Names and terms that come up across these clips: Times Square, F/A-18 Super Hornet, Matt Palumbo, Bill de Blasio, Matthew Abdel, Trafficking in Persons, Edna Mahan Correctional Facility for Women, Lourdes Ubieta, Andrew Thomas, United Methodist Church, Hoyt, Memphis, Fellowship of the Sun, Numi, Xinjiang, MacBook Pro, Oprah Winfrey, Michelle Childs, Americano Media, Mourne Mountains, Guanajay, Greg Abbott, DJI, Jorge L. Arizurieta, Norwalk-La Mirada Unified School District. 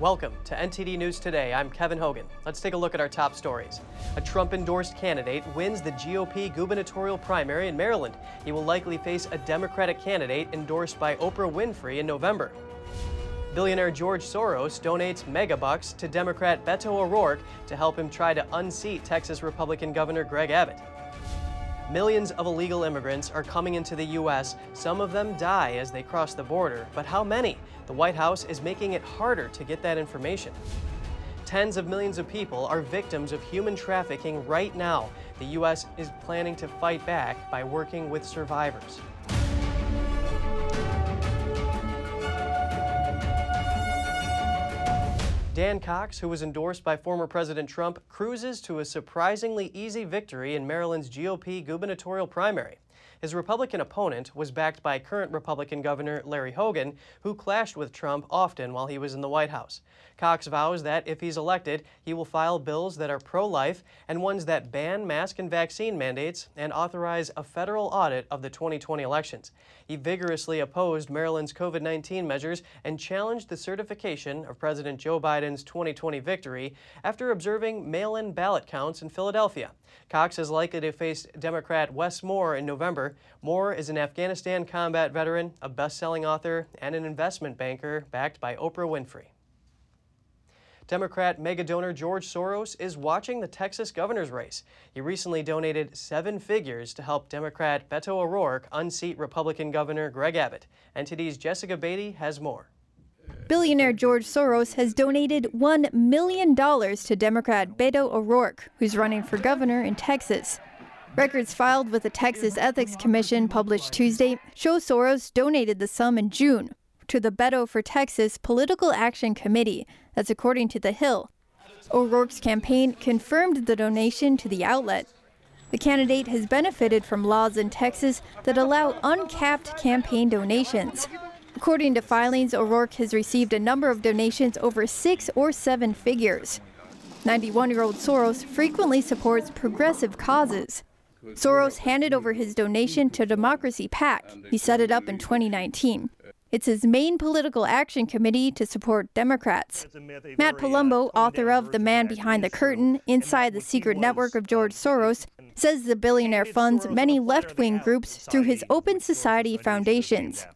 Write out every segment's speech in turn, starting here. Welcome to NTD News Today. I'm Kevin Hogan. Let's take a look at our top stories. A Trump-endorsed candidate wins the GOP gubernatorial primary in Maryland. He will likely face a Democratic candidate endorsed by Oprah Winfrey in November. Billionaire George Soros donates megabucks to Democrat Beto O'Rourke to help him try to unseat Texas Republican Governor Greg Abbott. Millions of illegal immigrants are coming into the U.S. Some of them die as they cross the border, but how many? The White House is making it harder to get that information. Tens of millions of people are victims of human trafficking right now. The U.S. is planning to fight back by working with survivors. Dan Cox, who was endorsed by former President Trump, cruises to a surprisingly easy victory in Maryland's GOP gubernatorial primary. His Republican opponent was backed by current Republican Governor Larry Hogan, who clashed with Trump often while he was in the White House. Cox vows that if he's elected, he will file bills that are pro-life and ones that ban mask and vaccine mandates and authorize a federal audit of the 2020 elections. He vigorously opposed Maryland's COVID-19 measures and challenged the certification of President Joe Biden's 2020 victory after observing mail-in ballot counts in Philadelphia. Cox is likely to face Democrat Wes Moore in November. Moore is an Afghanistan combat veteran, a best-selling author, and an investment banker backed by Oprah Winfrey. Democrat mega-donor George Soros is watching the Texas governor's race. He recently donated seven figures to help Democrat Beto O'Rourke unseat Republican Governor Greg Abbott. NTD's Jessica Beatty has more. Billionaire George Soros has donated $1 million to Democrat Beto O'Rourke, who's running for governor in Texas. Records filed with the Texas Ethics Commission published Tuesday show Soros donated the sum in June to the Beto for Texas Political Action Committee. That's according to The Hill. O'Rourke's campaign confirmed the donation to the outlet. The candidate has benefited from laws in Texas that allow uncapped campaign donations. According to filings, O'Rourke has received a number of donations over 6 or 7 figures. 91-year-old Soros frequently supports progressive causes. Soros handed over his donation to Democracy PAC. He set it up in 2019. It's his main political action committee to support Democrats. Matt Palumbo, author of The Man Behind the Curtain, Inside the Secret Network of George Soros, says the billionaire funds many left-wing groups through his Open Society foundations.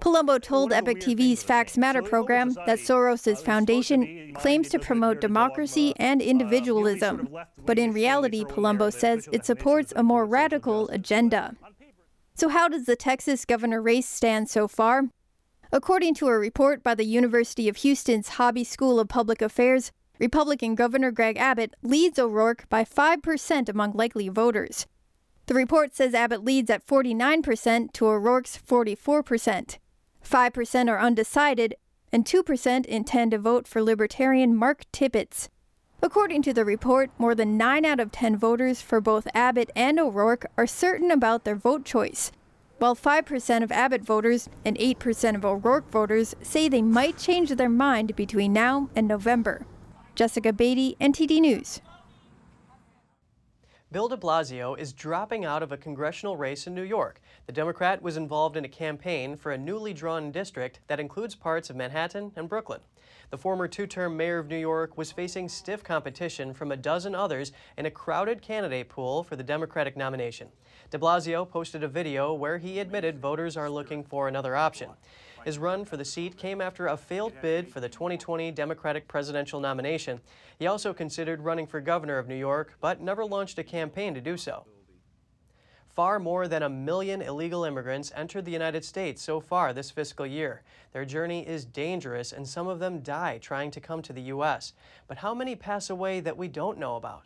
Palumbo told Epic TV's Facts Matter program that Soros' foundation claims to promote democracy and individualism. But in reality, Palumbo says it supports a more radical agenda. So how does the Texas governor race stand so far? According to a report by the University of Houston's Hobby School of Public Affairs, Republican Governor Greg Abbott leads O'Rourke by 5% among likely voters. The report says Abbott leads at 49% to O'Rourke's 44%. 5% are undecided, and 2% intend to vote for Libertarian Mark Tippetts. According to the report, more than 9 out of 10 voters for both Abbott and O'Rourke are certain about their vote choice, while 5% of Abbott voters and 8% of O'Rourke voters say they might change their mind between now and November. Jessica Beatty, NTD News. Bill de Blasio is dropping out of a congressional race in New York. The Democrat was involved in a campaign for a newly drawn district that includes parts of Manhattan and Brooklyn. The former two-term mayor of New York was facing stiff competition from a dozen others in a crowded candidate pool for the Democratic nomination. De Blasio posted a video where he admitted voters are looking for another option. His run for the seat came after a failed bid for the 2020 Democratic presidential nomination. He also considered running for governor of New York, but never launched a campaign to do so. Far more than 1 million illegal immigrants entered the United States so far this fiscal year. Their journey is dangerous, and some of them die trying to come to the U.S. But how many pass away that we don't know about?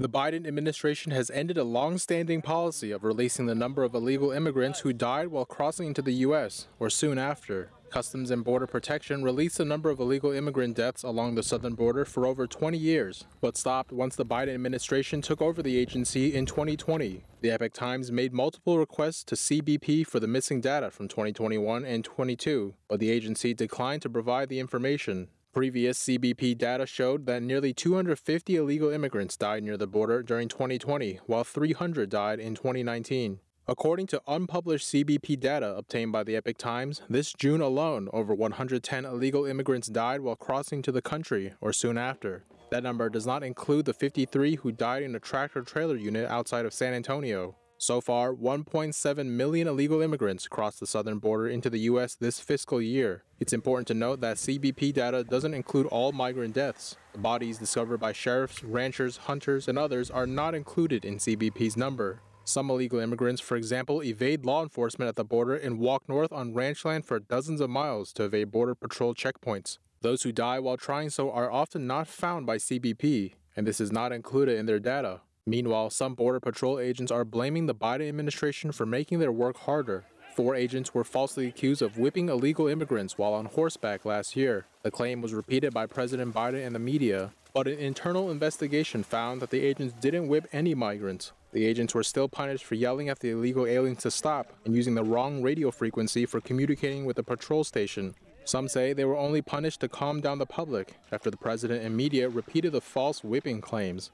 The Biden administration has ended a long-standing policy of releasing the number of illegal immigrants who died while crossing into the U.S. or soon after. Customs and Border Protection released the number of illegal immigrant deaths along the southern border for over 20 years, but stopped once the Biden administration took over the agency in 2020. The Epoch Times made multiple requests to CBP for the missing data from 2021 and 22, but the agency declined to provide the information. Previous CBP data showed that nearly 250 illegal immigrants died near the border during 2020, while 300 died in 2019. According to unpublished CBP data obtained by The Epoch Times, this June alone, over 110 illegal immigrants died while crossing to the country or soon after. That number does not include the 53 who died in a tractor-trailer unit outside of San Antonio. So far, 1.7 million illegal immigrants crossed the southern border into the U.S. this fiscal year. It's important to note that CBP data doesn't include all migrant deaths. The bodies discovered by sheriffs, ranchers, hunters, and others are not included in CBP's number. Some illegal immigrants, for example, evade law enforcement at the border and walk north on ranchland for dozens of miles to evade border patrol checkpoints. Those who die while trying so are often not found by CBP, and this is not included in their data. Meanwhile, some Border Patrol agents are blaming the Biden administration for making their work harder. 4 agents were falsely accused of whipping illegal immigrants while on horseback last year. The claim was repeated by President Biden and the media, but an internal investigation found that the agents didn't whip any migrants. The agents were still punished for yelling at the illegal aliens to stop and using the wrong radio frequency for communicating with the patrol station. Some say they were only punished to calm down the public after the president and media repeated the false whipping claims.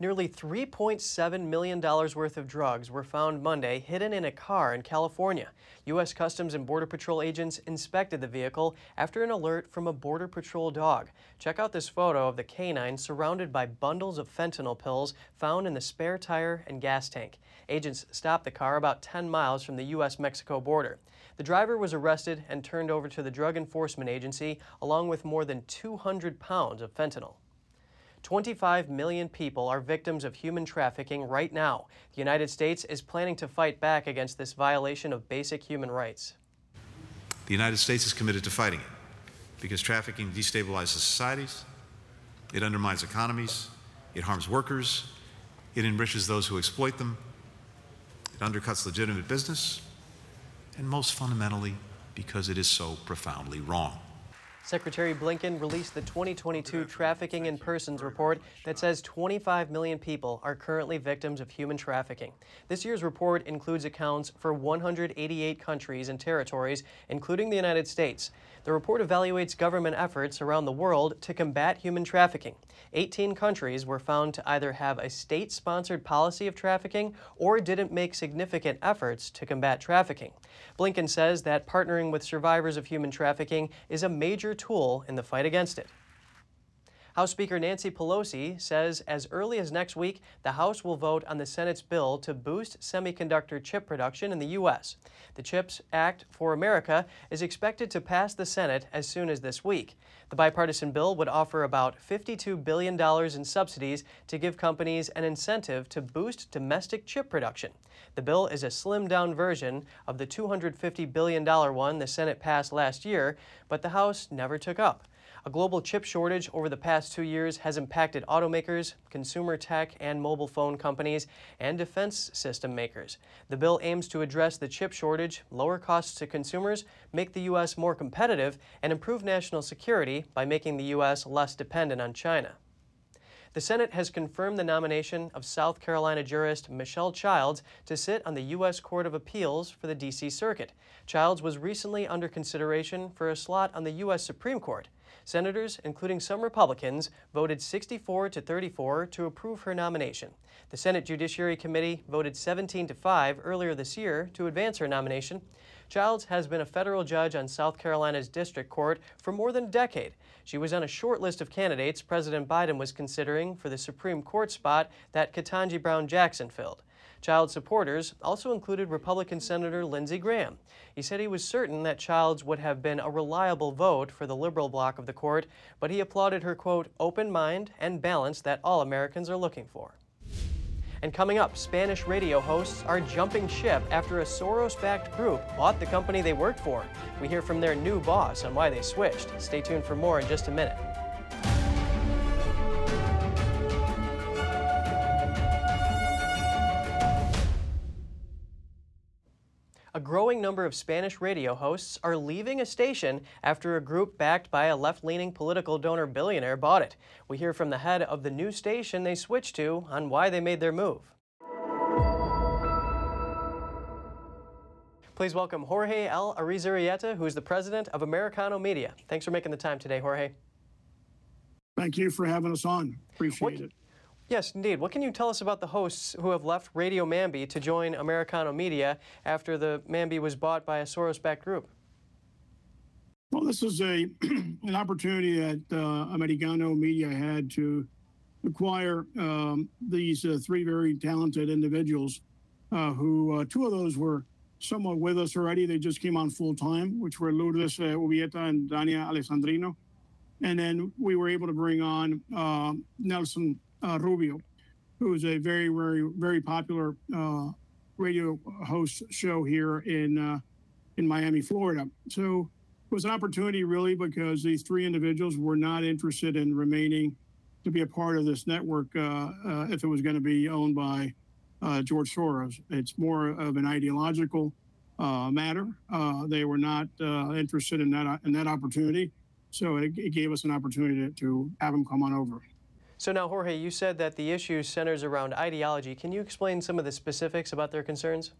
Nearly $3.7 million worth of drugs were found Monday hidden in a car in California. U.S. Customs and Border Patrol agents inspected the vehicle after an alert from a Border Patrol dog. Check out this photo of the canine surrounded by bundles of fentanyl pills found in the spare tire and gas tank. Agents stopped the car about 10 miles from the U.S.-Mexico border. The driver was arrested and turned over to the Drug Enforcement Agency along with more than 200 pounds of fentanyl. 25 million people are victims of human trafficking right now. The United States is planning to fight back against this violation of basic human rights. The United States is committed to fighting it because trafficking destabilizes societies, it undermines economies, it harms workers, it enriches those who exploit them, it undercuts legitimate business, and most fundamentally, because it is so profoundly wrong. Secretary Blinken released the 2022 Trafficking in Persons report that says 25 million people are currently victims of human trafficking. This year's report includes accounts for 188 countries and territories, including the United States. The report evaluates government efforts around the world to combat human trafficking. 18 countries were found to either have a state-sponsored policy of trafficking or didn't make significant efforts to combat trafficking. Blinken says that partnering with survivors of human trafficking is a major tool in the fight against it. House Speaker Nancy Pelosi says as early as next week, the House will vote on the Senate's bill to boost semiconductor chip production in the U.S. The CHIPS Act for America is expected to pass the Senate as soon as this week. The bipartisan bill would offer about $52 billion in subsidies to give companies an incentive to boost domestic chip production. The bill is a slimmed-down version of the $250 billion one the Senate passed last year, but the House never took up. A global chip shortage over the past 2 years has impacted automakers, consumer tech and mobile phone companies, and defense system makers. The bill aims to address the chip shortage, lower costs to consumers, make the U.S. more competitive, and improve national security by making the U.S. less dependent on China. The Senate has confirmed the nomination of South Carolina jurist Michelle Childs to sit on the U.S. Court of Appeals for the D.C. Circuit. Childs was recently under consideration for a slot on the U.S. Supreme Court. Senators, including some Republicans, voted 64-34 to approve her nomination. The Senate Judiciary Committee voted 17-5 earlier this year to advance her nomination. Childs has been a federal judge on South Carolina's district court for more than a decade. She was on a short list of candidates President Biden was considering for the Supreme Court spot that Ketanji Brown Jackson filled. Childs' supporters also included Republican Senator Lindsey Graham. He said he was certain that Childs would have been a reliable vote for the liberal bloc of the court, but he applauded her, quote, open mind and balance that all Americans are looking for. And coming up, Spanish radio hosts are jumping ship after a Soros-backed group bought the company they worked for. We hear from their new boss on why they switched. Stay tuned for more in just a minute. A growing number of Spanish radio hosts are leaving a station after a group backed by a left-leaning political donor billionaire bought it. We hear from the head of the new station they switched to on why they made their move. Please welcome Jorge L. Arizurieta, who is the president of Americano Media. Thanks for making the time today, Jorge. Thank you for having us on. Appreciate it. Yes, indeed. What can you tell us about the hosts who have left Radio Mambi to join Americano Media after the Mambi was bought by a Soros-backed group? Well, this is an opportunity that Americano Media had to acquire these three very talented individuals who two of those were somewhat with us already. They just came on full time, which were Lourdes Ubieta and Dania Alessandrino. And then we were able to bring on Nelson Rubio, who is a very, very, very popular radio host show here in Miami, Florida. So it was an opportunity, really, because these three individuals were not interested in remaining to be a part of this network if it was going to be owned by George Soros. It's more of an ideological matter. They were not interested in that opportunity. So it gave us an opportunity to have them come on over. So now, Jorge, you said that the issue centers around ideology. Can you explain some of the specifics about their concerns?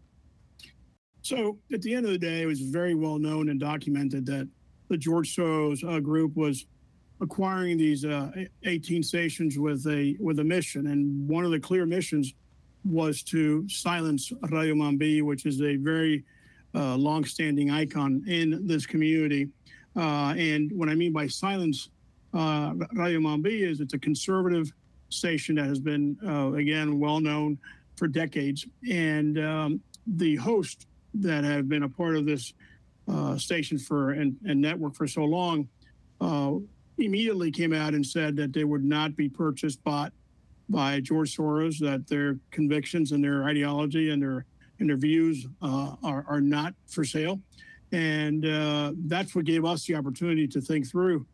So at the end of the day, it was very well known and documented that the George Soros group was acquiring these 18 stations with a mission. And one of the clear missions was to silence Radio Mambi, which is a very long-standing icon in this community. And what I mean by silence Radio Mambi is it's a conservative station that has been, again, well-known for decades. And the hosts that have been a part of this station and network for so long immediately came out and said that they would not be purchased, bought by George Soros, that their convictions and their ideology and their views are not for sale. And that's what gave us the opportunity to think through,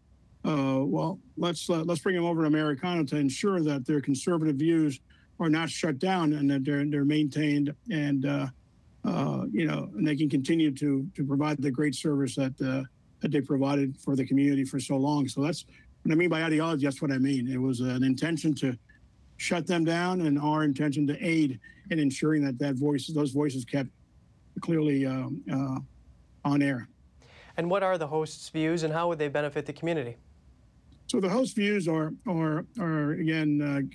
let's bring them over to Americano to ensure that their conservative views are not shut down and that they're maintained and they can continue to provide the great service that they provided for the community for so long. So that's what I mean by ideology. That's what I mean. It was an intention to shut them down and our intention to aid in ensuring that those voices kept clearly on air. And what are the hosts' views, and how would they benefit the community? So the hosts' views are again,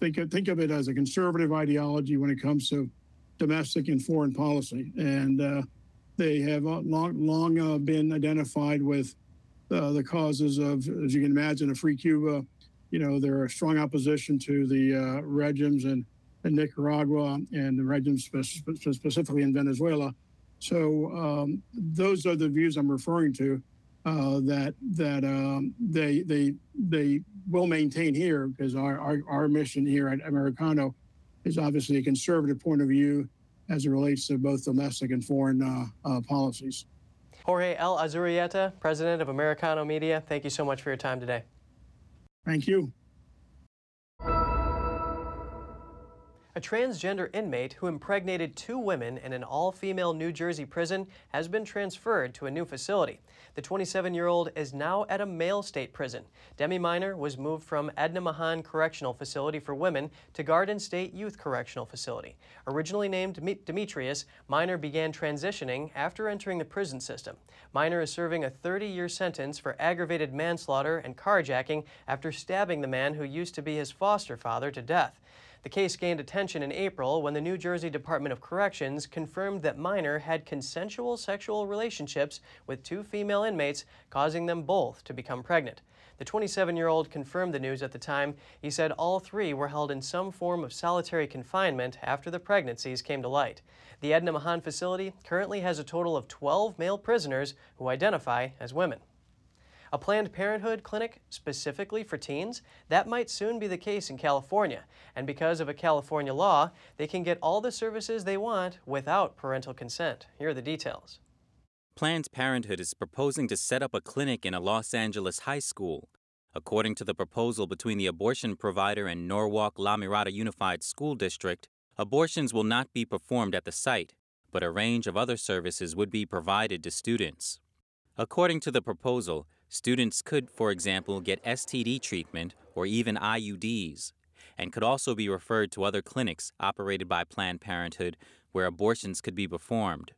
think of it as a conservative ideology when it comes to domestic and foreign policy, and they have long been identified with the causes of, as you can imagine, a free Cuba. You know, they're a strong opposition to the regimes in Nicaragua and the regimes specifically in Venezuela. So those are the views I'm referring to that they will maintain here, because our mission here at Americano is obviously a conservative point of view as it relates to both domestic and foreign policies. Jorge L. Arizurieta, president of Americano Media, thank you so much for your time today. Thank you. A transgender inmate who impregnated two women in an all-female New Jersey prison has been transferred to a new facility. The 27-year-old is now at a male state prison. Demi Minor was moved from Edna Mahan Correctional Facility for Women to Garden State Youth Correctional Facility. Originally named Demetrius, Minor began transitioning after entering the prison system. Minor is serving a 30-year sentence for aggravated manslaughter and carjacking after stabbing the man who used to be his foster father to death. The case gained attention in April when the New Jersey Department of Corrections confirmed that Minor had consensual sexual relationships with two female inmates, causing them both to become pregnant. The 27-year-old confirmed the news at the time. He said all three were held in some form of solitary confinement after the pregnancies came to light. The Edna Mahan facility currently has a total of 12 male prisoners who identify as women. A Planned Parenthood clinic specifically for teens? That might soon be the case in California. And because of a California law, they can get all the services they want without parental consent. Here are the details. Planned Parenthood is proposing to set up a clinic in a Los Angeles high school. According to the proposal between the abortion provider and Norwalk-La Mirada Unified School District, abortions will not be performed at the site, but a range of other services would be provided to students. According to the proposal, students could, for example, get STD treatment or even IUDs, and could also be referred to other clinics operated by Planned Parenthood where abortions could be performed.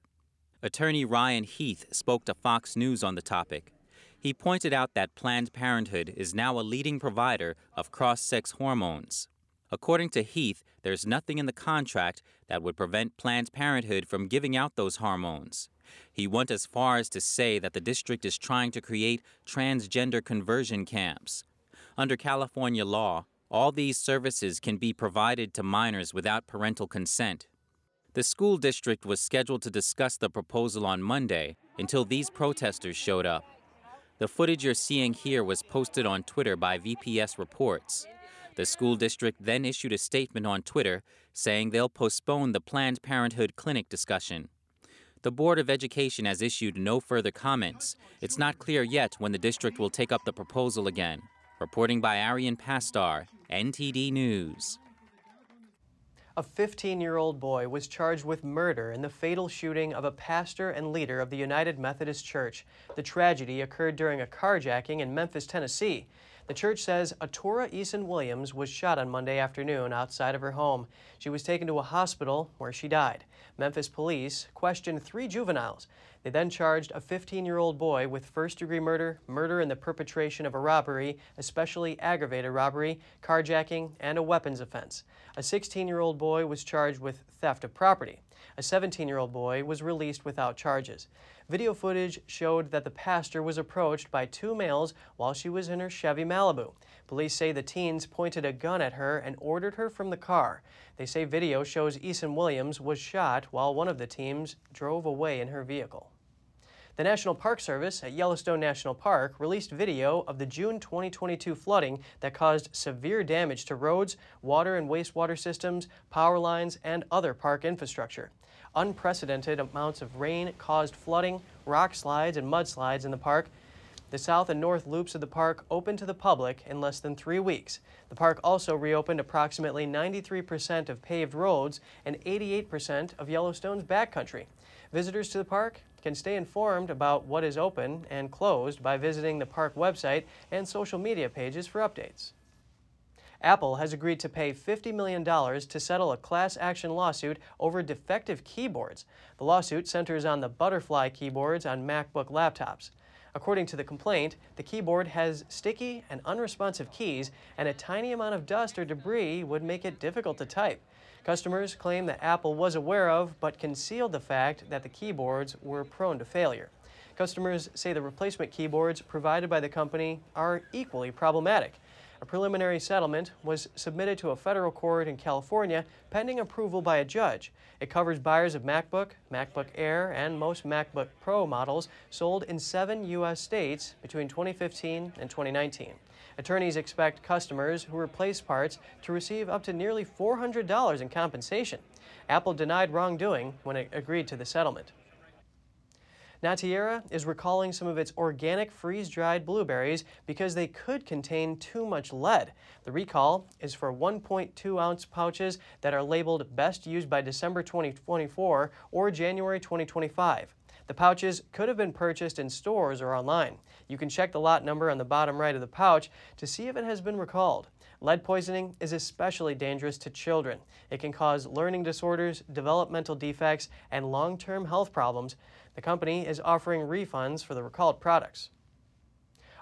Attorney Ryan Heath spoke to Fox News on the topic. He pointed out that Planned Parenthood is now a leading provider of cross-sex hormones. According to Heath, there's nothing in the contract that would prevent Planned Parenthood from giving out those hormones. He went as far as to say that the district is trying to create transgender conversion camps. Under California law, all these services can be provided to minors without parental consent. The school district was scheduled to discuss the proposal on Monday until these protesters showed up. The footage you're seeing here was posted on Twitter by VPS Reports. The school district then issued a statement on Twitter saying they'll postpone the Planned Parenthood clinic discussion. The Board of Education has issued no further comments. It's not clear yet when the district will take up the proposal again. Reporting by Arian Pastar, NTD News. A 15-year-old boy was charged with murder in the fatal shooting of a pastor and leader of the United Methodist Church. The tragedy occurred during a carjacking in Memphis, Tennessee. The church says Atora Eason Williams was shot on Monday afternoon outside of her home. She was taken to a hospital where she died. Memphis police questioned 3 juveniles. They then charged a 15-year-old boy with first-degree murder, murder in the perpetration of a robbery, especially aggravated robbery, carjacking, and a weapons offense. A 16-year-old boy was charged with theft of property. A 17-year-old boy was released without charges. Video footage showed that the pastor was approached by 2 males while she was in her Chevy Malibu. Police say the teens pointed a gun at her and ordered her from the car. They say video shows Eason Williams was shot while one of the teens drove away in her vehicle. The National Park Service at Yellowstone National Park released video of the June 2022 flooding that caused severe damage to roads, water and wastewater systems, power lines, and other park infrastructure. Unprecedented amounts of rain caused flooding, rock slides, and mudslides in the park. The south and north loops of the park opened to the public in less than 3 weeks. The park also reopened approximately 93% of paved roads and 88% of Yellowstone's backcountry. Visitors to the park can stay informed about what is open and closed by visiting the park website and social media pages for updates. Apple has agreed to pay $50 million to settle a class action lawsuit over defective keyboards. The lawsuit centers on the Butterfly keyboards on MacBook laptops. According to the complaint, the keyboard has sticky and unresponsive keys, and a tiny amount of dust or debris would make it difficult to type. Customers claim that Apple was aware of but concealed the fact that the keyboards were prone to failure. Customers say the replacement keyboards provided by the company are equally problematic. A preliminary settlement was submitted to a federal court in California pending approval by a judge. It covers buyers of MacBook, MacBook Air, and most MacBook Pro models sold in 7 U.S. states between 2015 and 2019. Attorneys expect customers who replace parts to receive up to nearly $400 in compensation. Apple denied wrongdoing when it agreed to the settlement. Natierra is recalling some of its organic freeze-dried blueberries because they could contain too much lead. The recall is for 1.2-ounce pouches that are labeled best used by December 2024 or January 2025. The pouches could have been purchased in stores or online. You can check the lot number on the bottom right of the pouch to see if it has been recalled. Lead poisoning is especially dangerous to children. It can cause learning disorders, developmental defects, and long-term health problems. The company is offering refunds for the recalled products.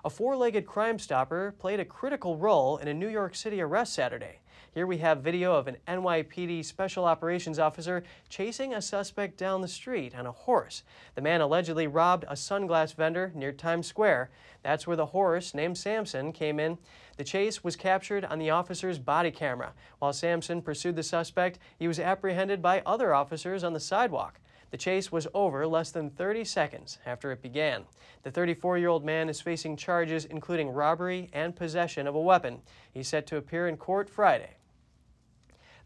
A 4-legged Crime Stopper played a critical role in a New York City arrest Saturday. Here we have video of an NYPD Special Operations Officer chasing a suspect down the street on a horse. The man allegedly robbed a sunglass vendor near Times Square. That's where the horse, named Samson, came in. The chase was captured on the officer's body camera. While Samson pursued the suspect, he was apprehended by other officers on the sidewalk. The chase was over less than 30 seconds after it began. The 34-year-old man is facing charges including robbery and possession of a weapon. He's set to appear in court Friday.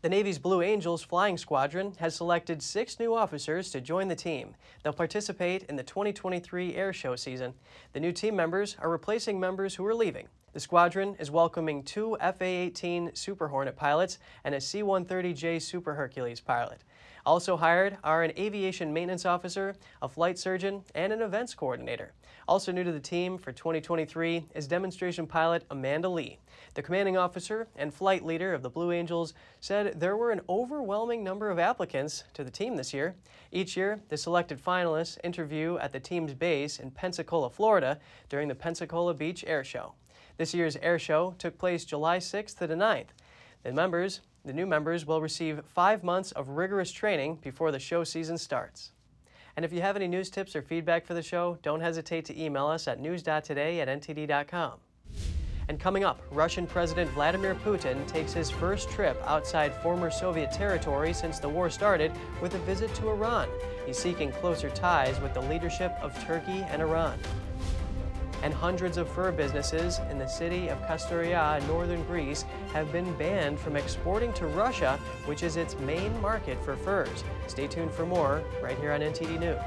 The Navy's Blue Angels Flying Squadron has selected 6 new officers to join the team. They'll participate in the 2023 air show season. The new team members are replacing members who are leaving. The squadron is welcoming 2 F/A-18 Super Hornet pilots and a C-130J Super Hercules pilot. Also hired are an aviation maintenance officer, a flight surgeon, and an events coordinator. Also new to the team for 2023 is demonstration pilot Amanda Lee. The commanding officer and flight leader of the Blue Angels said there were an overwhelming number of applicants to the team this year. Each year, the selected finalists interview at the team's base in Pensacola, Florida, during the Pensacola Beach Air Show. This year's air show took place July 6th to the 9th. The new members will receive 5 months of rigorous training before the show season starts. And if you have any news tips or feedback for the show, don't hesitate to email us at news.today@ntd.com. And coming up, Russian President Vladimir Putin takes his first trip outside former Soviet territory since the war started with a visit to Iran. He's seeking closer ties with the leadership of Turkey and Iran. And hundreds of fur businesses in the city of Kastoria in northern Greece have been banned from exporting to Russia, which is its main market for furs. Stay tuned for more right here on NTD News.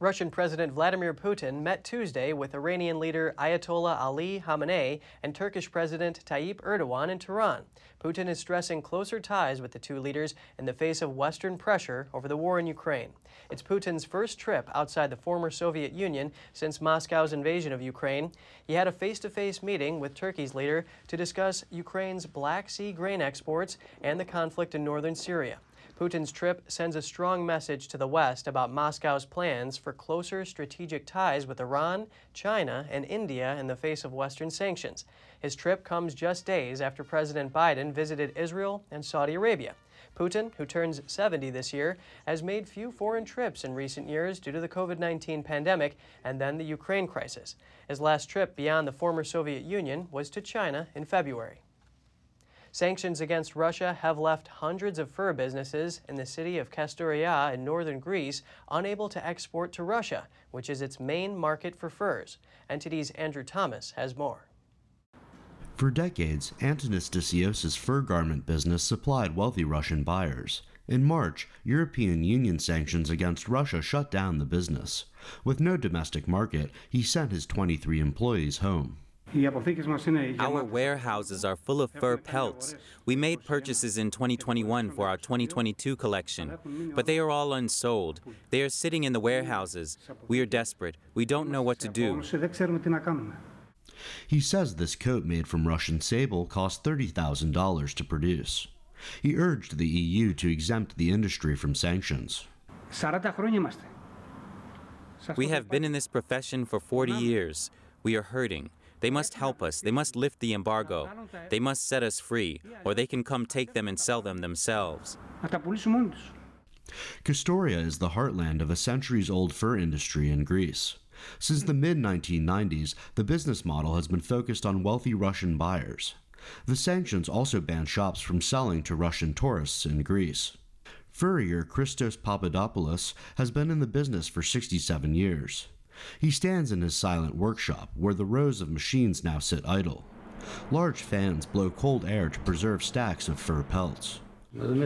Russian President Vladimir Putin met Tuesday with Iranian leader Ayatollah Ali Khamenei and Turkish President Tayyip Erdogan in Tehran. Putin is stressing closer ties with the two leaders in the face of Western pressure over the war in Ukraine. It's Putin's first trip outside the former Soviet Union since Moscow's invasion of Ukraine. He had a face-to-face meeting with Turkey's leader to discuss Ukraine's Black Sea grain exports and the conflict in northern Syria. Putin's trip sends a strong message to the West about Moscow's plans for closer strategic ties with Iran, China, and India in the face of Western sanctions. His trip comes just days after President Biden visited Israel and Saudi Arabia. Putin, who turns 70 this year, has made few foreign trips in recent years due to the COVID-19 pandemic and then the Ukraine crisis. His last trip beyond the former Soviet Union was to China in February. Sanctions against Russia have left hundreds of fur businesses in the city of Kastoria in northern Greece unable to export to Russia, which is its main market for furs. NTD's Andrew Thomas has more. For decades, Antonis Desios' fur garment business supplied wealthy Russian buyers. In March, European Union sanctions against Russia shut down the business. With no domestic market, he sent his 23 employees home. Our warehouses are full of fur pelts. We made purchases in 2021 for our 2022 collection, but they are all unsold. They are sitting in the warehouses. We are desperate. We don't know what to do. He says this coat made from Russian sable cost $30,000 to produce. He urged the EU to exempt the industry from sanctions. We have been in this profession for 40 years. We are hurting. They must help us. They must lift the embargo. They must set us free, or they can come take them and sell them themselves. Kastoria is the heartland of a centuries-old fur industry in Greece. Since the mid-1990s, the business model has been focused on wealthy Russian buyers. The sanctions also banned shops from selling to Russian tourists in Greece. Furrier Christos Papadopoulos has been in the business for 67 years. He stands in his silent workshop, where the rows of machines now sit idle. Large fans blow cold air to preserve stacks of fur pelts. You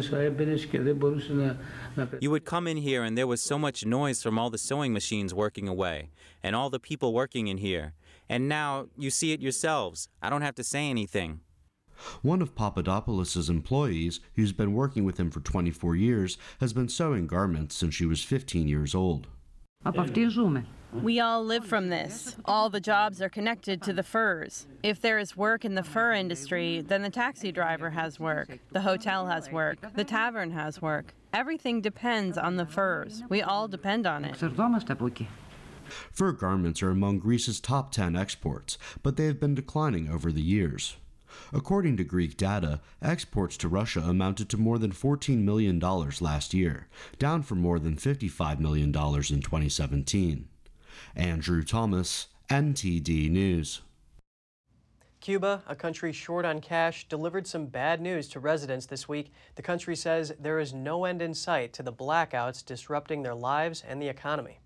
would come in here and there was so much noise from all the sewing machines working away, and all the people working in here. And now you see it yourselves. I don't have to say anything. One of Papadopoulos' employees, who's been working with him for 24 years, has been sewing garments since she was 15 years old. We all live from this. All the jobs are connected to the furs. If there is work in the fur industry, then the taxi driver has work, the hotel has work, the tavern has work. Everything depends on the furs. We all depend on it. Fur garments are among Greece's top 10 exports, but they have been declining over the years. According to Greek data, exports to Russia amounted to more than $14 million last year, down from more than $55 million in 2017. Andrew Thomas, NTD News. Cuba, a country short on cash, delivered some bad news to residents this week. The country says there is no end in sight to the blackouts disrupting their lives and the economy.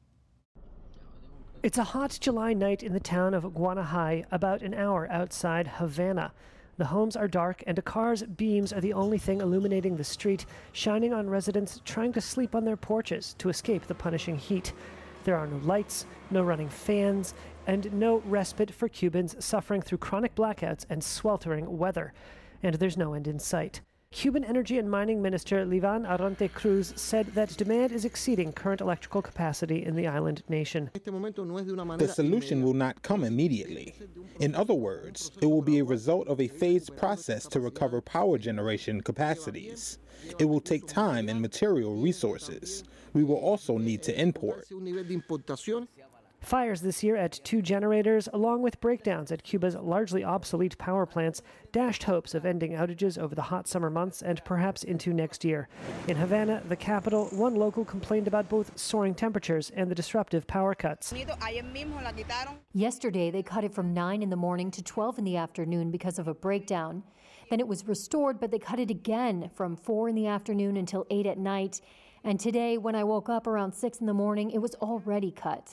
It's a hot July night in the town of Guanajay, about an hour outside Havana. The homes are dark and a car's beams are the only thing illuminating the street, shining on residents trying to sleep on their porches to escape the punishing heat. There are no lights, no running fans, and no respite for Cubans suffering through chronic blackouts and sweltering weather. And there's no end in sight. Cuban Energy and Mining Minister Livan Arrante Cruz said that demand is exceeding current electrical capacity in the island nation. The solution will not come immediately. In other words, it will be a result of a phased process to recover power generation capacities. It will take time and material resources. We will also need to import. Fires this year at two generators, along with breakdowns at Cuba's largely obsolete power plants, dashed hopes of ending outages over the hot summer months and perhaps into next year. In Havana, the capital, one local complained about both soaring temperatures and the disruptive power cuts. Yesterday, they cut it from 9 in the morning to 12 in the afternoon because of a breakdown. Then it was restored, but they cut it again from 4 in the afternoon until 8 at night. And today, when I woke up around 6 in the morning, it was already cut.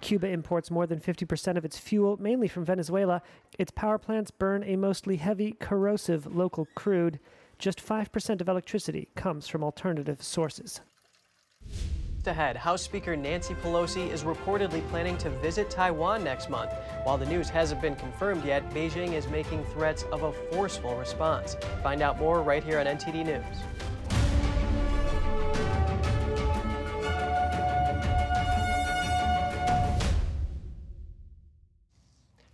Cuba imports more than 50% of its fuel, mainly from Venezuela. Its power plants burn a mostly heavy, corrosive local crude. Just 5% of electricity comes from alternative sources. Ahead, House Speaker Nancy Pelosi is reportedly planning to visit Taiwan next month. While the news hasn't been confirmed yet, Beijing is making threats of a forceful response. Find out more right here on NTD News.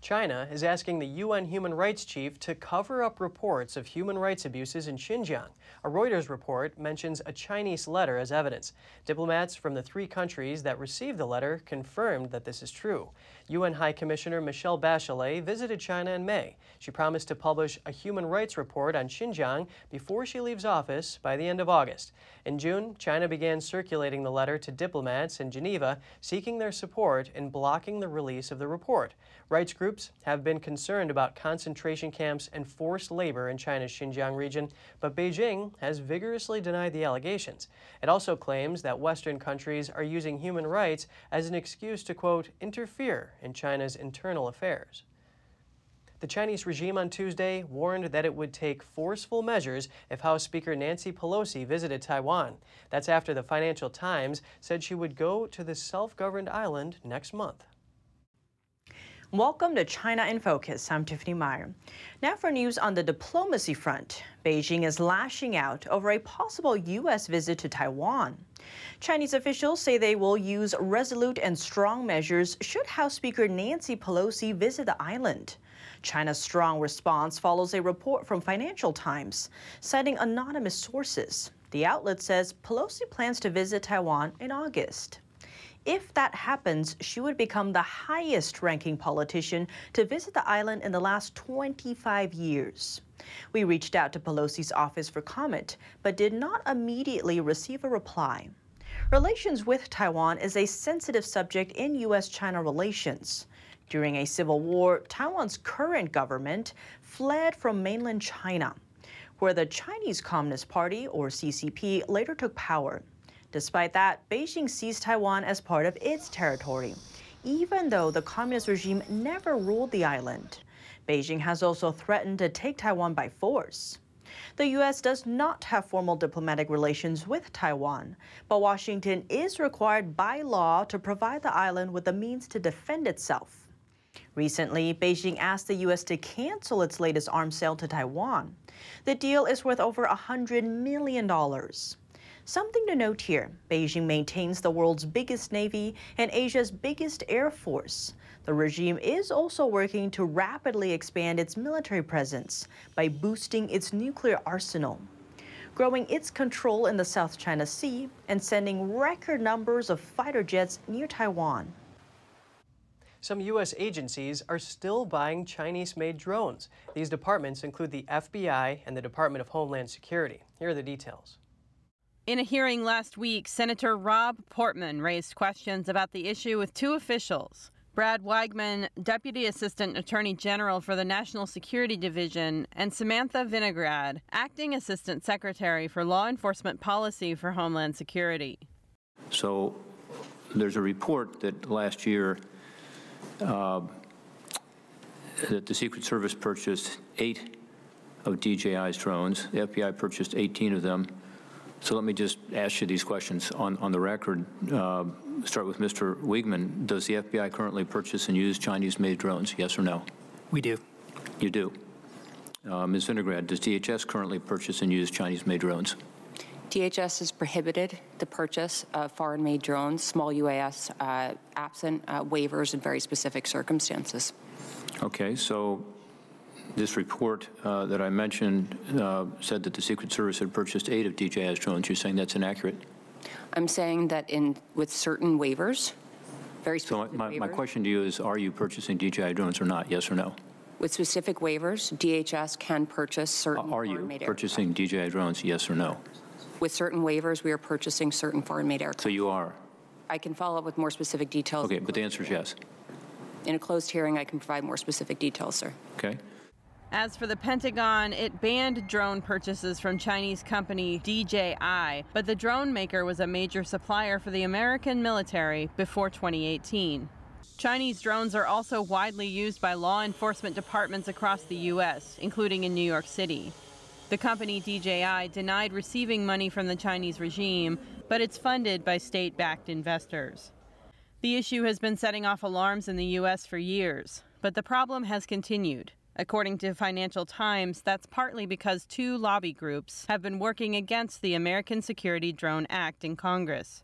China is asking the UN human rights chief to cover up reports of human rights abuses in Xinjiang. A Reuters report mentions a Chinese letter as evidence. Diplomats from the three countries that received the letter confirmed that this is true. UN High Commissioner Michelle Bachelet visited China in May. She promised to publish a human rights report on Xinjiang before she leaves office by the end of August. In June, China began circulating the letter to diplomats in Geneva, seeking their support in blocking the release of the report. Rights groups have been concerned about concentration camps and forced labor in China's Xinjiang region, but Beijing has vigorously denied the allegations. It also claims that Western countries are using human rights as an excuse to, quote, interfere in China's internal affairs. The Chinese regime on Tuesday warned that it would take forceful measures if House Speaker Nancy Pelosi visited Taiwan. That's after the Financial Times said she would go to the self-governed island next month. Welcome to China in Focus. I'm Tiffany Meyer. Now for news on the diplomacy front. Beijing is lashing out over a possible U.S. visit to Taiwan. Chinese officials say they will use resolute and strong measures should House Speaker Nancy Pelosi visit the island. China's strong response follows a report from Financial Times, citing anonymous sources. The outlet says Pelosi plans to visit Taiwan in August. If that happens, she would become the highest-ranking politician to visit the island in the last 25 years. We reached out to Pelosi's office for comment, but did not immediately receive a reply. Relations with Taiwan is a sensitive subject in U.S.-China relations. During a civil war, Taiwan's current government fled from mainland China, where the Chinese Communist Party, or CCP, later took power. Despite that, Beijing sees Taiwan as part of its territory, even though the communist regime never ruled the island. Beijing has also threatened to take Taiwan by force. The U.S. does not have formal diplomatic relations with Taiwan, but Washington is required by law to provide the island with the means to defend itself. Recently, Beijing asked the U.S. to cancel its latest arms sale to Taiwan. The deal is worth over $100 million. Something to note here, Beijing maintains the world's biggest navy and Asia's biggest air force. The regime is also working to rapidly expand its military presence by boosting its nuclear arsenal, growing its control in the South China Sea, and sending record numbers of fighter jets near Taiwan. Some U.S. agencies are still buying Chinese-made drones. These departments include the FBI and the Department of Homeland Security. Here are the details. In a hearing last week, Senator Rob Portman raised questions about the issue with two officials. Brad Weigman, Deputy Assistant Attorney General for the National Security Division, and Samantha Vinograd, Acting Assistant Secretary for Law Enforcement Policy for Homeland Security. So there's a report that last year that the Secret Service purchased 8 of DJI's drones. The FBI purchased 18 of them. So let me just ask you these questions on the record. Start with Mr. Weigman. Does the FBI currently purchase and use Chinese-made drones, yes or no? We do. You do. Ms. Vinograd, does DHS currently purchase and use Chinese-made drones? DHS has prohibited the purchase of foreign-made drones, small UAS, absent waivers in very specific circumstances. Okay, so this report that I mentioned said that the Secret Service had purchased 8 of DJI's drones. You're saying that's inaccurate? I'm saying that with certain waivers, very specific waivers. So my question to you is, are you purchasing DJI drones or not, yes or no? With specific waivers, DHS can purchase certain foreign-made aircraft. Are you purchasing DJI drones, yes or no? With certain waivers, we are purchasing certain foreign-made aircraft. So you are? I can follow up with more specific details. Okay, but the answer is yes. In a closed hearing, I can provide more specific details, sir. Okay. As for the Pentagon, it banned drone purchases from Chinese company DJI, but the drone maker was a major supplier for the American military before 2018. Chinese drones are also widely used by law enforcement departments across the U.S., including in New York City. The company DJI denied receiving money from the Chinese regime, but it's funded by state-backed investors. The issue has been setting off alarms in the U.S. for years, but the problem has continued. According to Financial Times, that's partly because 2 lobby groups have been working against the American Security Drone Act in Congress.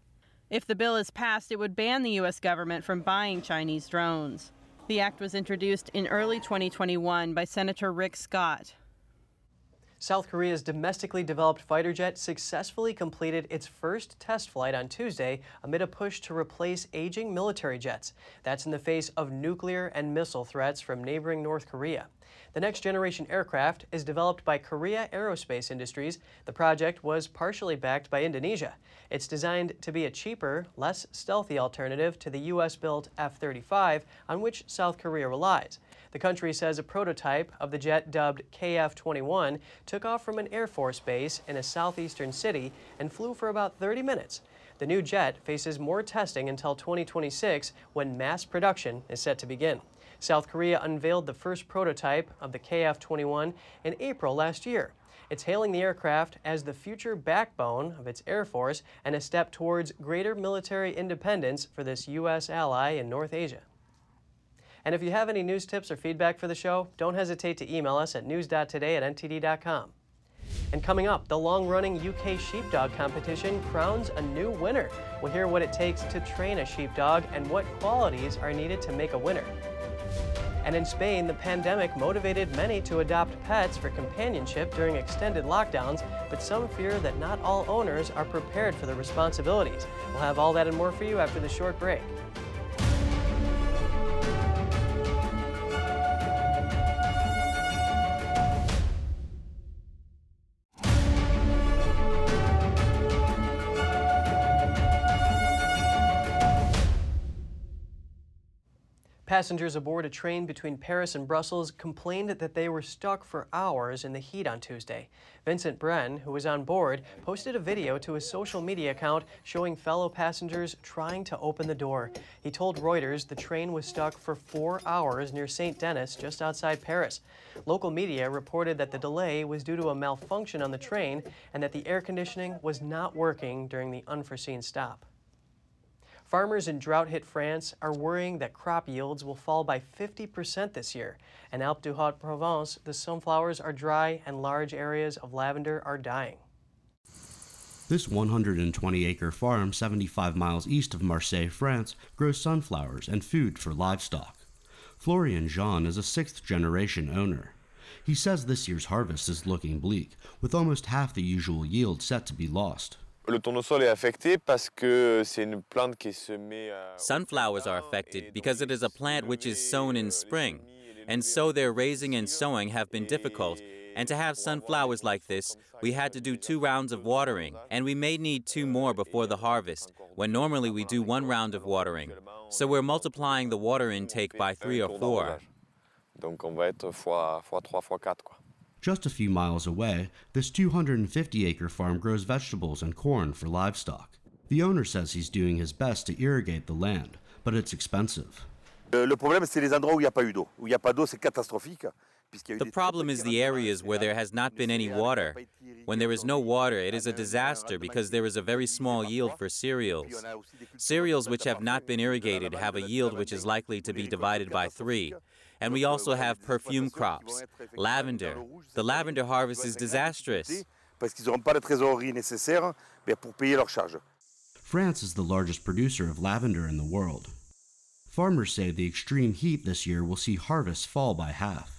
If the bill is passed, it would ban the U.S. government from buying Chinese drones. The act was introduced in early 2021 by Senator Rick Scott. South Korea's domestically developed fighter jet successfully completed its first test flight on Tuesday amid a push to replace aging military jets. That's in the face of nuclear and missile threats from neighboring North Korea. The next generation aircraft is developed by Korea Aerospace Industries. The project was partially backed by Indonesia. It's designed to be a cheaper, less stealthy alternative to the U.S.-built F-35, on which South Korea relies. The country says a prototype of the jet dubbed KF-21 took off from an Air Force base in a southeastern city and flew for about 30 minutes. The new jet faces more testing until 2026, when mass production is set to begin. South Korea unveiled the first prototype of the KF-21 in April last year. It's hailing the aircraft as the future backbone of its Air Force and a step towards greater military independence for this U.S. ally in North Asia. And if you have any news tips or feedback for the show, don't hesitate to email us at news.today@ntd.com. And coming up, the long-running UK sheepdog competition crowns a new winner. We'll hear what it takes to train a sheepdog and what qualities are needed to make a winner. And in Spain, the pandemic motivated many to adopt pets for companionship during extended lockdowns, but some fear that not all owners are prepared for the responsibilities. We'll have all that and more for you after the short break. Passengers aboard a train between Paris and Brussels complained that they were stuck for hours in the heat on Tuesday. Vincent Bren, who was on board, posted a video to his social media account showing fellow passengers trying to open the door. He told Reuters the train was stuck for 4 hours near St. Denis, just outside Paris. Local media reported that the delay was due to a malfunction on the train and that the air conditioning was not working during the unforeseen stop. Farmers in drought-hit France are worrying that crop yields will fall by 50% this year. In Alpes du Haut-Provence, the sunflowers are dry and large areas of lavender are dying. This 120-acre farm 75 miles east of Marseille, France, grows sunflowers and food for livestock. Florian Jean is a sixth-generation owner. He says this year's harvest is looking bleak, with almost half the usual yield set to be lost. Sunflowers are affected because it is a plant which is sown in spring, and so their raising and sowing have been difficult. And to have sunflowers like this, we had to do 2 rounds of watering, and we may need 2 more before the harvest, when normally we do 1 round of watering. So we're multiplying the water intake by 3 or 4. Just a few miles away, this 250-acre farm grows vegetables and corn for livestock. The owner says he's doing his best to irrigate the land, but it's expensive. The problem is the areas where there has not been any water. When there is no water, it is a disaster because there is a very small yield for cereals. Cereals which have not been irrigated have a yield which is likely to be divided by 3. And we also have perfume crops, lavender. The lavender harvest is disastrous. France is the largest producer of lavender in the world. Farmers say the extreme heat this year will see harvests fall by half.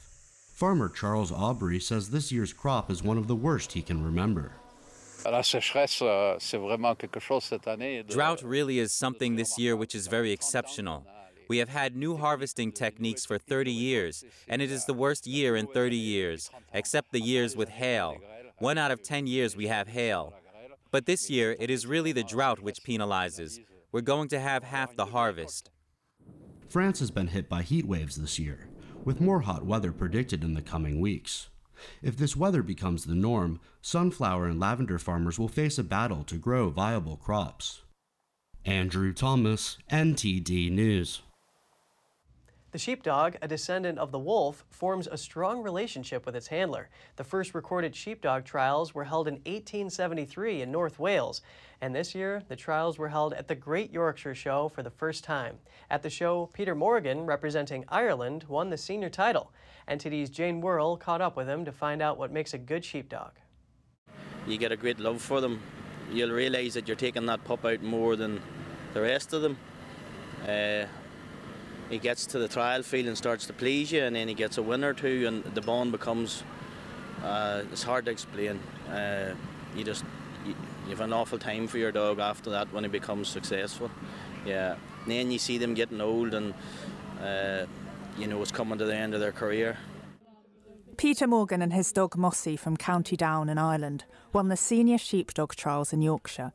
Farmer Charles Aubrey says this year's crop is one of the worst he can remember. Drought really is something this year which is very exceptional. We have had new harvesting techniques for 30 years, and it is the worst year in 30 years, except the years with hail. 1 out of 10 years we have hail. But this year, it is really the drought which penalizes. We're going to have half the harvest. France has been hit by heat waves this year, with more hot weather predicted in the coming weeks. If this weather becomes the norm, sunflower and lavender farmers will face a battle to grow viable crops. Andrew Thomas, NTD News. The sheepdog, a descendant of the wolf, forms a strong relationship with its handler. The first recorded sheepdog trials were held in 1873 in North Wales, and this year the trials were held at the Great Yorkshire Show for the first time. At the show, Peter Morgan, representing Ireland, won the senior title. NTD's Jane Worrell caught up with him to find out what makes a good sheepdog. You get a great love for them. You'll realize that you're taking that pup out more than the rest of them. He gets to the trial field and starts to please you, and then he gets a win or two, and the bond becomes, it's hard to explain. You have an awful time for your dog after that when he becomes successful. Yeah. And then you see them getting old, and it's coming to the end of their career. Peter Morgan and his dog Mossy from County Down in Ireland won the senior sheepdog trials in Yorkshire.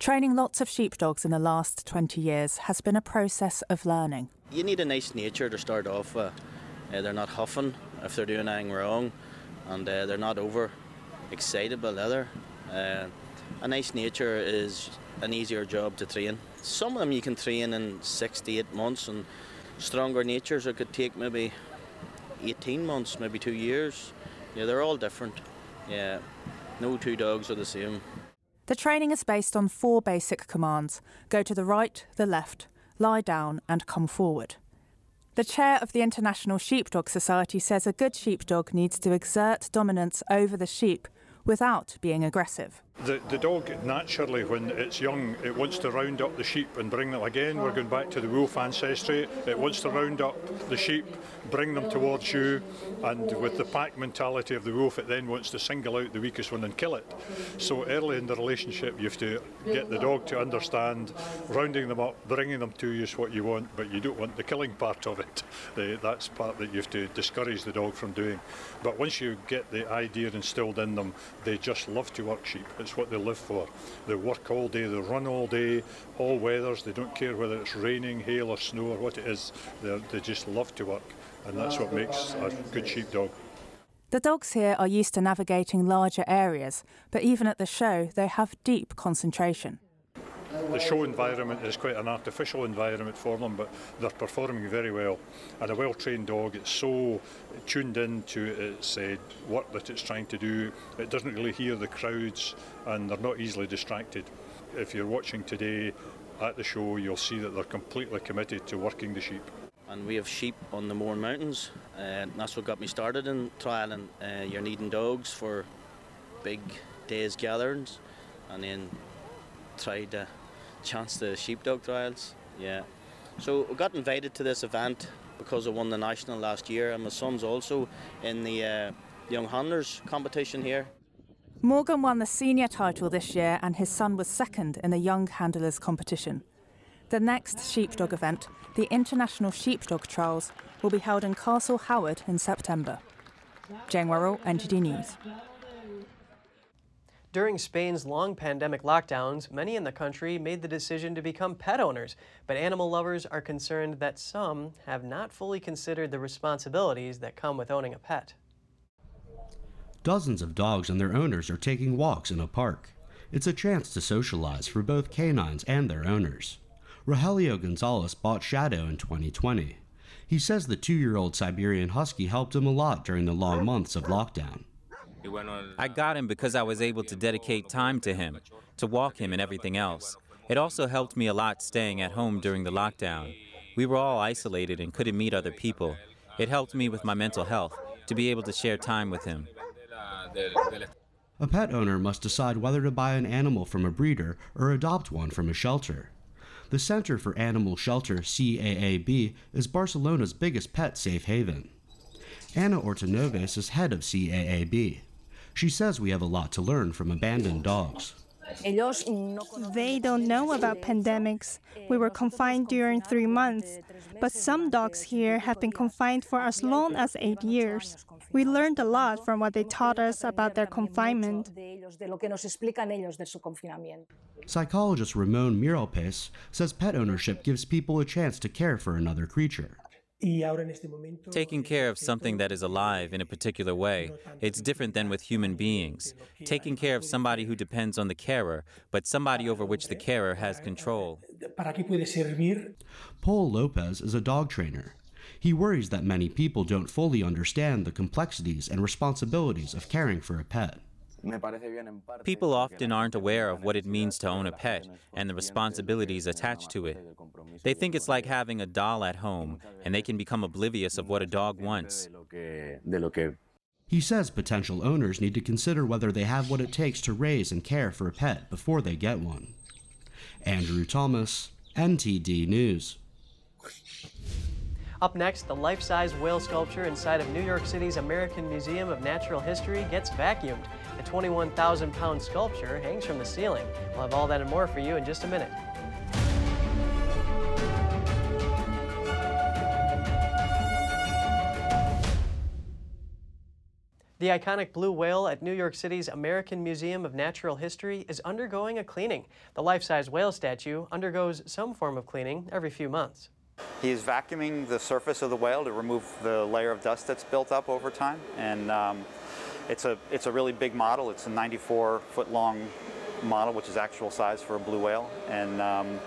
Training lots of sheepdogs in the last 20 years has been a process of learning. You need a nice nature to start off with. They're not huffing if they're doing anything wrong, and they're not over excitable either. A nice nature is an easier job to train. Some of them you can train in 6 to 8 months, and stronger natures it could take maybe 18 months, maybe 2 years. Yeah, they're all different. Yeah, no two dogs are the same. The training is based on 4 basic commands: go to the right, the left, lie down and come forward. The chair of the International Sheepdog Society says a good sheepdog needs to exert dominance over the sheep without being aggressive. The dog naturally, when it's young, it wants to round up the sheep and bring them, again, we're going back to the wolf ancestry, it wants to round up the sheep, bring them towards you, and with the pack mentality of the wolf, it then wants to single out the weakest one and kill it. So early in the relationship, you have to get the dog to understand rounding them up, bringing them to you is what you want, but you don't want the killing part of it. That's part that you have to discourage the dog from doing. But once you get the idea instilled in them, they just love to work sheep. It's what they live for. They work all day, they run all day, all weathers. They don't care whether it's raining, hail or snow or what it is. They just love to work, and that's what makes a good sheepdog. The dogs here are used to navigating larger areas, but even at the show they have deep concentration. The show environment is quite an artificial environment for them, but they're performing very well. And a well-trained dog, it's so tuned in to its work that it's trying to do. It doesn't really hear the crowds, and they're not easily distracted. If you're watching today at the show, you'll see that they're completely committed to working the sheep. And we have sheep on the Mourne Mountains, and that's what got me started in trialling. You're needing dogs for big days gatherings, and then tried to chance the sheepdog trials. Yeah, so I got invited to this event because I won the national last year, and my son's also in the young handlers competition here. Morgan won the senior title this year, and his son was second in the young handlers competition. The next sheepdog event, the International Sheepdog Trials, will be held in Castle Howard in September. Jane Worrell, NTD News. During Spain's long pandemic lockdowns, many in the country made the decision to become pet owners, but animal lovers are concerned that some have not fully considered the responsibilities that come with owning a pet. Dozens of dogs and their owners are taking walks in a park. It's a chance to socialize for both canines and their owners. Rogelio Gonzalez bought Shadow in 2020. He says the 2-year-old Siberian Husky helped him a lot during the long months of lockdown. I got him because I was able to dedicate time to him, to walk him and everything else. It also helped me a lot staying at home during the lockdown. We were all isolated and couldn't meet other people. It helped me with my mental health to be able to share time with him. A pet owner must decide whether to buy an animal from a breeder or adopt one from a shelter. The Center for Animal Shelter, CAAB, is Barcelona's biggest pet safe haven. Ana Ortenoves is head of CAAB. She says we have a lot to learn from abandoned dogs. They don't know about pandemics. We were confined during 3 months, but some dogs here have been confined for as long as 8 years. We learned a lot from what they taught us about their confinement. Psychologist Ramon Miralpes says pet ownership gives people a chance to care for another creature. Taking care of something that is alive in a particular way, it's different than with human beings. Taking care of somebody who depends on the carer, but somebody over which the carer has control. Paul Lopez is a dog trainer. He worries that many people don't fully understand the complexities and responsibilities of caring for a pet. People often aren't aware of what it means to own a pet and the responsibilities attached to it. They think it's like having a doll at home, and they can become oblivious of what a dog wants. He says potential owners need to consider whether they have what it takes to raise and care for a pet before they get one. Andrew Thomas, NTD News. Up next, the life-size whale sculpture inside of New York City's American Museum of Natural History gets vacuumed. The 21,000-pound sculpture hangs from the ceiling. We'll have all that and more for you in just a minute. The iconic blue whale at New York City's American Museum of Natural History is undergoing a cleaning. The life-size whale statue undergoes some form of cleaning every few months. He is vacuuming the surface of the whale to remove the layer of dust that's built up over time, and it's a really big model. It's a 94-foot-long model, which is actual size for a blue whale, and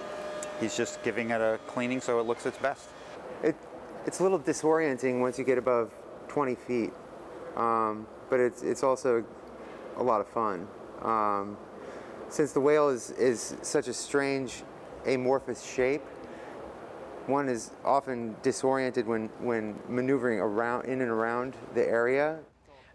he's just giving it a cleaning so it looks its best. It's a little disorienting once you get above 20 feet, but it's also a lot of fun. Since the whale is such a strange amorphous shape, one is often disoriented when maneuvering around in and around the area.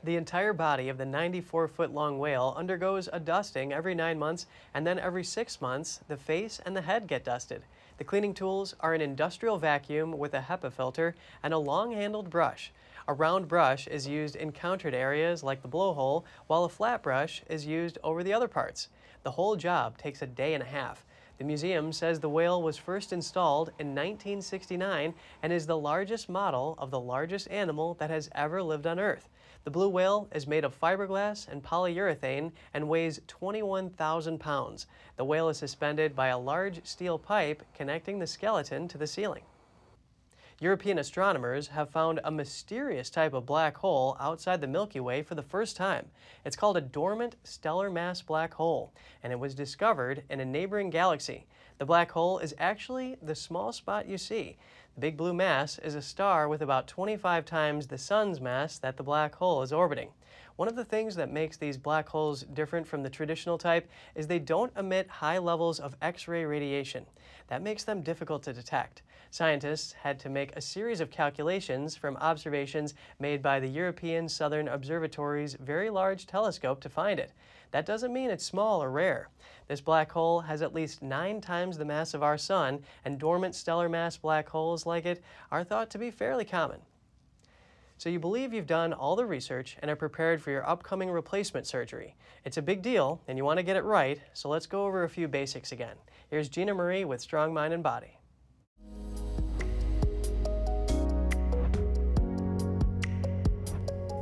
The entire body of the 94-foot-long whale undergoes a dusting every 9 months, and then every 6 months, the face and the head get dusted. The cleaning tools are an industrial vacuum with a HEPA filter and a long-handled brush. A round brush is used in countered areas like the blowhole, while a flat brush is used over the other parts. The whole job takes a day and a half. The museum says the whale was first installed in 1969 and is the largest model of the largest animal that has ever lived on Earth. The blue whale is made of fiberglass and polyurethane and weighs 21,000 pounds. The whale is suspended by a large steel pipe connecting the skeleton to the ceiling. European astronomers have found a mysterious type of black hole outside the Milky Way for the first time. It's called a dormant stellar mass black hole, and it was discovered in a neighboring galaxy. The black hole is actually the small spot you see. The big blue mass is a star with about 25 times the sun's mass that the black hole is orbiting. One of the things that makes these black holes different from the traditional type is they don't emit high levels of X-ray radiation. That makes them difficult to detect. Scientists had to make a series of calculations from observations made by the European Southern Observatory's Very Large Telescope to find it. That doesn't mean it's small or rare. This black hole has at least 9 times the mass of our sun, and dormant stellar mass black holes like it are thought to be fairly common. So you believe you've done all the research and are prepared for your upcoming replacement surgery. It's a big deal, and you want to get it right, so let's go over a few basics again. Here's Gina Marie with Strong Mind and Body.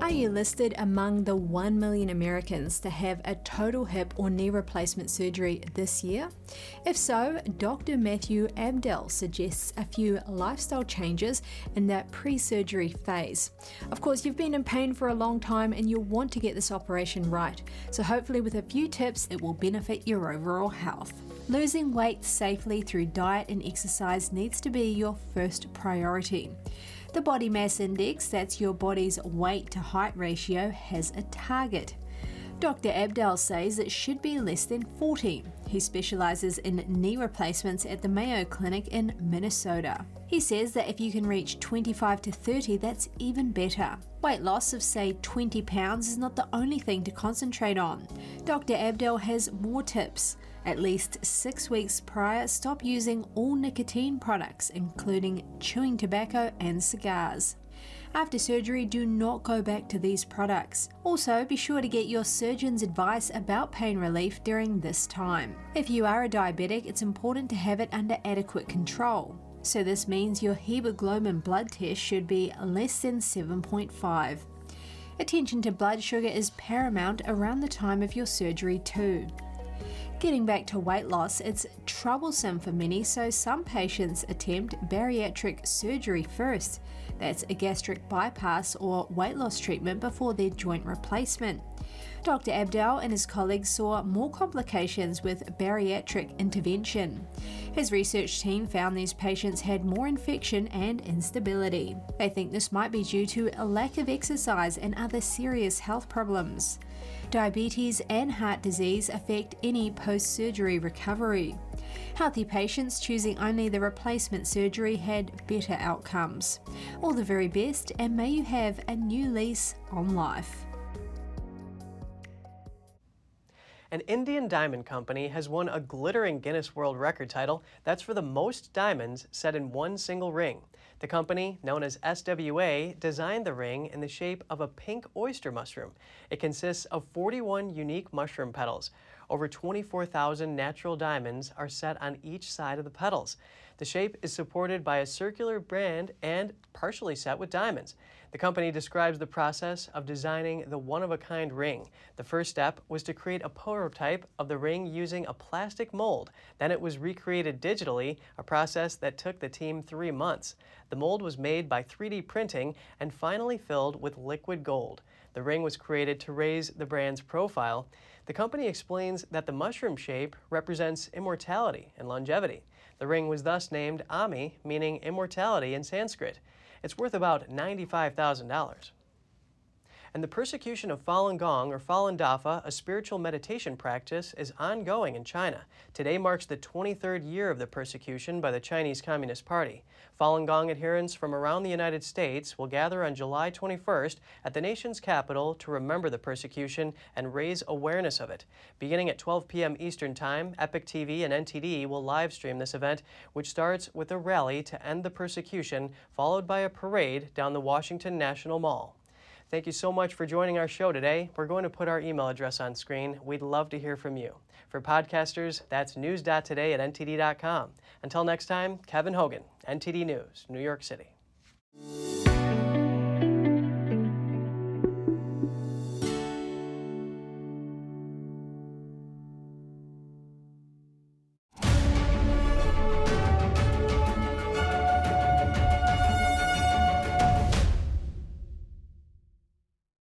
Are you listed among the 1 million Americans to have a total hip or knee replacement surgery this year? If so, Dr. Matthew Abdel suggests a few lifestyle changes in that pre-surgery phase. Of course, you've been in pain for a long time and you'll want to get this operation right. So hopefully with a few tips, it will benefit your overall health. Losing weight safely through diet and exercise needs to be your first priority. The body mass index, that's your body's weight to height ratio, has a target. Dr. Abdel says it should be less than 40. He specializes in knee replacements at the Mayo Clinic in Minnesota. He says that if you can reach 25 to 30, that's even better. Weight loss of say 20 pounds is not the only thing to concentrate on. Dr. Abdel has more tips. At least 6 weeks prior, stop using all nicotine products, including chewing tobacco and cigars. After surgery, do not go back to these products. Also, be sure to get your surgeon's advice about pain relief during this time. If you are a diabetic, it's important to have it under adequate control. So this means your hemoglobin blood test should be less than 7.5. Attention to blood sugar is paramount around the time of your surgery too. Getting back to weight loss, it's troublesome for many, so some patients attempt bariatric surgery first. That's a gastric bypass or weight loss treatment before their joint replacement. Dr. Abdel and his colleagues saw more complications with bariatric intervention. His research team found these patients had more infection and instability. They think this might be due to a lack of exercise and other serious health problems. Diabetes and heart disease affect any post-surgery recovery. Healthy patients choosing only the replacement surgery had better outcomes. All the very best, and may you have a new lease on life. An Indian diamond company has won a glittering Guinness World Record title. That's for the most diamonds set in one single ring. The company, known as SWA, designed the ring in the shape of a pink oyster mushroom. It consists of 41 unique mushroom petals. Over 24,000 natural diamonds are set on each side of the petals. The shape is supported by a circular band and partially set with diamonds. The company describes the process of designing the one-of-a-kind ring. The first step was to create a prototype of the ring using a plastic mold. Then it was recreated digitally, a process that took the team 3 months. The mold was made by 3D printing and finally filled with liquid gold. The ring was created to raise the brand's profile. The company explains that the mushroom shape represents immortality and longevity. The ring was thus named Ami, meaning immortality in Sanskrit. It's worth about $95,000. And the persecution of Falun Gong or Falun Dafa, a spiritual meditation practice, is ongoing in China. Today marks the 23rd year of the persecution by the Chinese Communist Party. Falun Gong adherents from around the United States will gather on July 21st at the nation's capital to remember the persecution and raise awareness of it. Beginning at 12 p.m. Eastern Time, Epic TV and NTD will live stream this event, which starts with a rally to end the persecution, followed by a parade down the Washington National Mall. Thank you so much for joining our show today. We're going to put our email address on screen. We'd love to hear from you. For podcasters, that's news.today@ntd.com. Until next time, Kevin Hogan, NTD News, New York City.